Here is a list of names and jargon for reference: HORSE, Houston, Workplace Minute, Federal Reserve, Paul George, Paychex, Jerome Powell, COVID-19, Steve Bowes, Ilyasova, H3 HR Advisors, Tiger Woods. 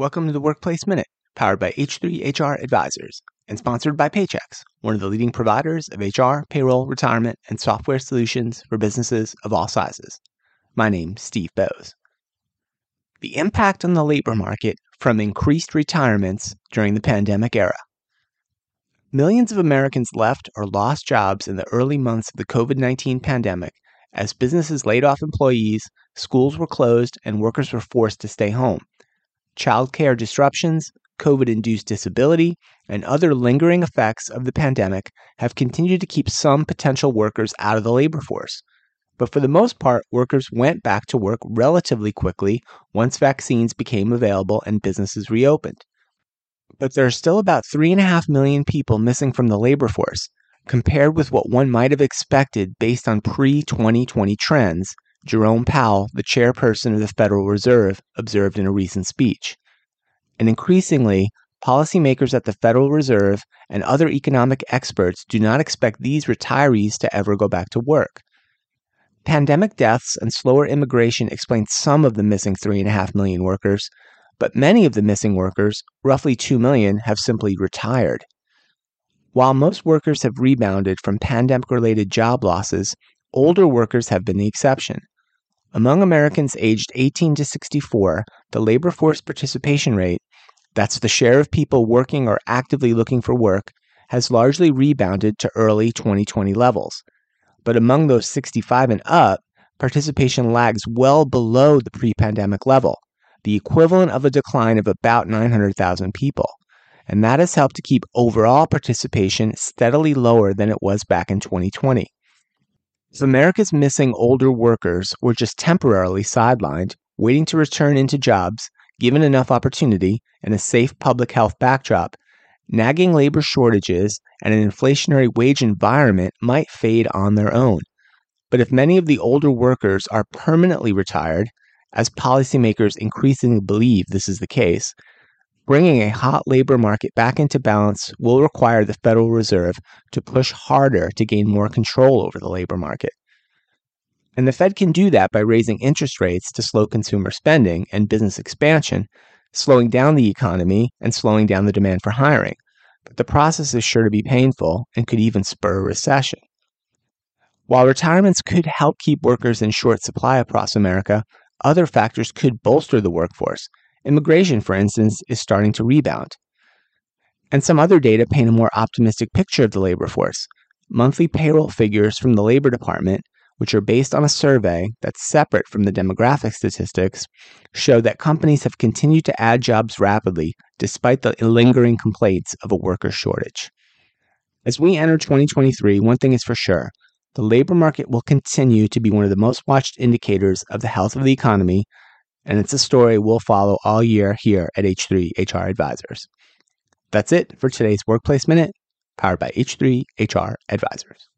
Welcome to the Workplace Minute, powered by H3 HR Advisors and sponsored by Paychex, one of the leading providers of HR, payroll, retirement, and software solutions for businesses of all sizes. My name's Steve Bowes. The impact on the labor market from increased retirements during the pandemic era. Millions of Americans left or lost jobs in the early months of the COVID-19 pandemic as businesses laid off employees, schools were closed, and workers were forced to stay home. Childcare disruptions, COVID-induced disability, and other lingering effects of the pandemic have continued to keep some potential workers out of the labor force. But for the most part, workers went back to work relatively quickly once vaccines became available and businesses reopened. But there are still about 3.5 million people missing from the labor force, compared with what one might have expected based on pre-2020 trends, Jerome Powell, the chairperson of the Federal Reserve, observed in a recent speech. And increasingly, policymakers at the Federal Reserve and other economic experts do not expect these retirees to ever go back to work. Pandemic deaths and slower immigration explain some of the missing 3.5 million workers, but many of the missing workers, roughly 2 million, have simply retired. While most workers have rebounded from pandemic-related job losses, older workers have been the exception. Among Americans aged 18 to 64, the labor force participation rate, that's the share of people working or actively looking for work, has largely rebounded to early 2020 levels. But among those 65 and up, participation lags well below the pre-pandemic level, the equivalent of a decline of about 900,000 people. And that has helped to keep overall participation steadily lower than it was back in 2020. If America's missing older workers were just temporarily sidelined, waiting to return into jobs, given enough opportunity and a safe public health backdrop, nagging labor shortages and an inflationary wage environment might fade on their own. But if many of the older workers are permanently retired, as policymakers increasingly believe this is the case, bringing a hot labor market back into balance will require the Federal Reserve to push harder to gain more control over the labor market. And the Fed can do that by raising interest rates to slow consumer spending and business expansion, slowing down the economy and slowing down the demand for hiring. But the process is sure to be painful and could even spur a recession. While retirements could help keep workers in short supply across America, other factors could bolster the workforce. Immigration, for instance, is starting to rebound. And some other data paint a more optimistic picture of the labor force. Monthly payroll figures from the Labor Department, which are based on a survey that's separate from the demographic statistics, show that companies have continued to add jobs rapidly despite the lingering complaints of a worker shortage. As we enter 2023, one thing is for sure. The labor market will continue to be one of the most watched indicators of the health of the economy, and it's a story we'll follow all year here at H3 HR Advisors. That's it for today's Workplace Minute, powered by H3 HR Advisors.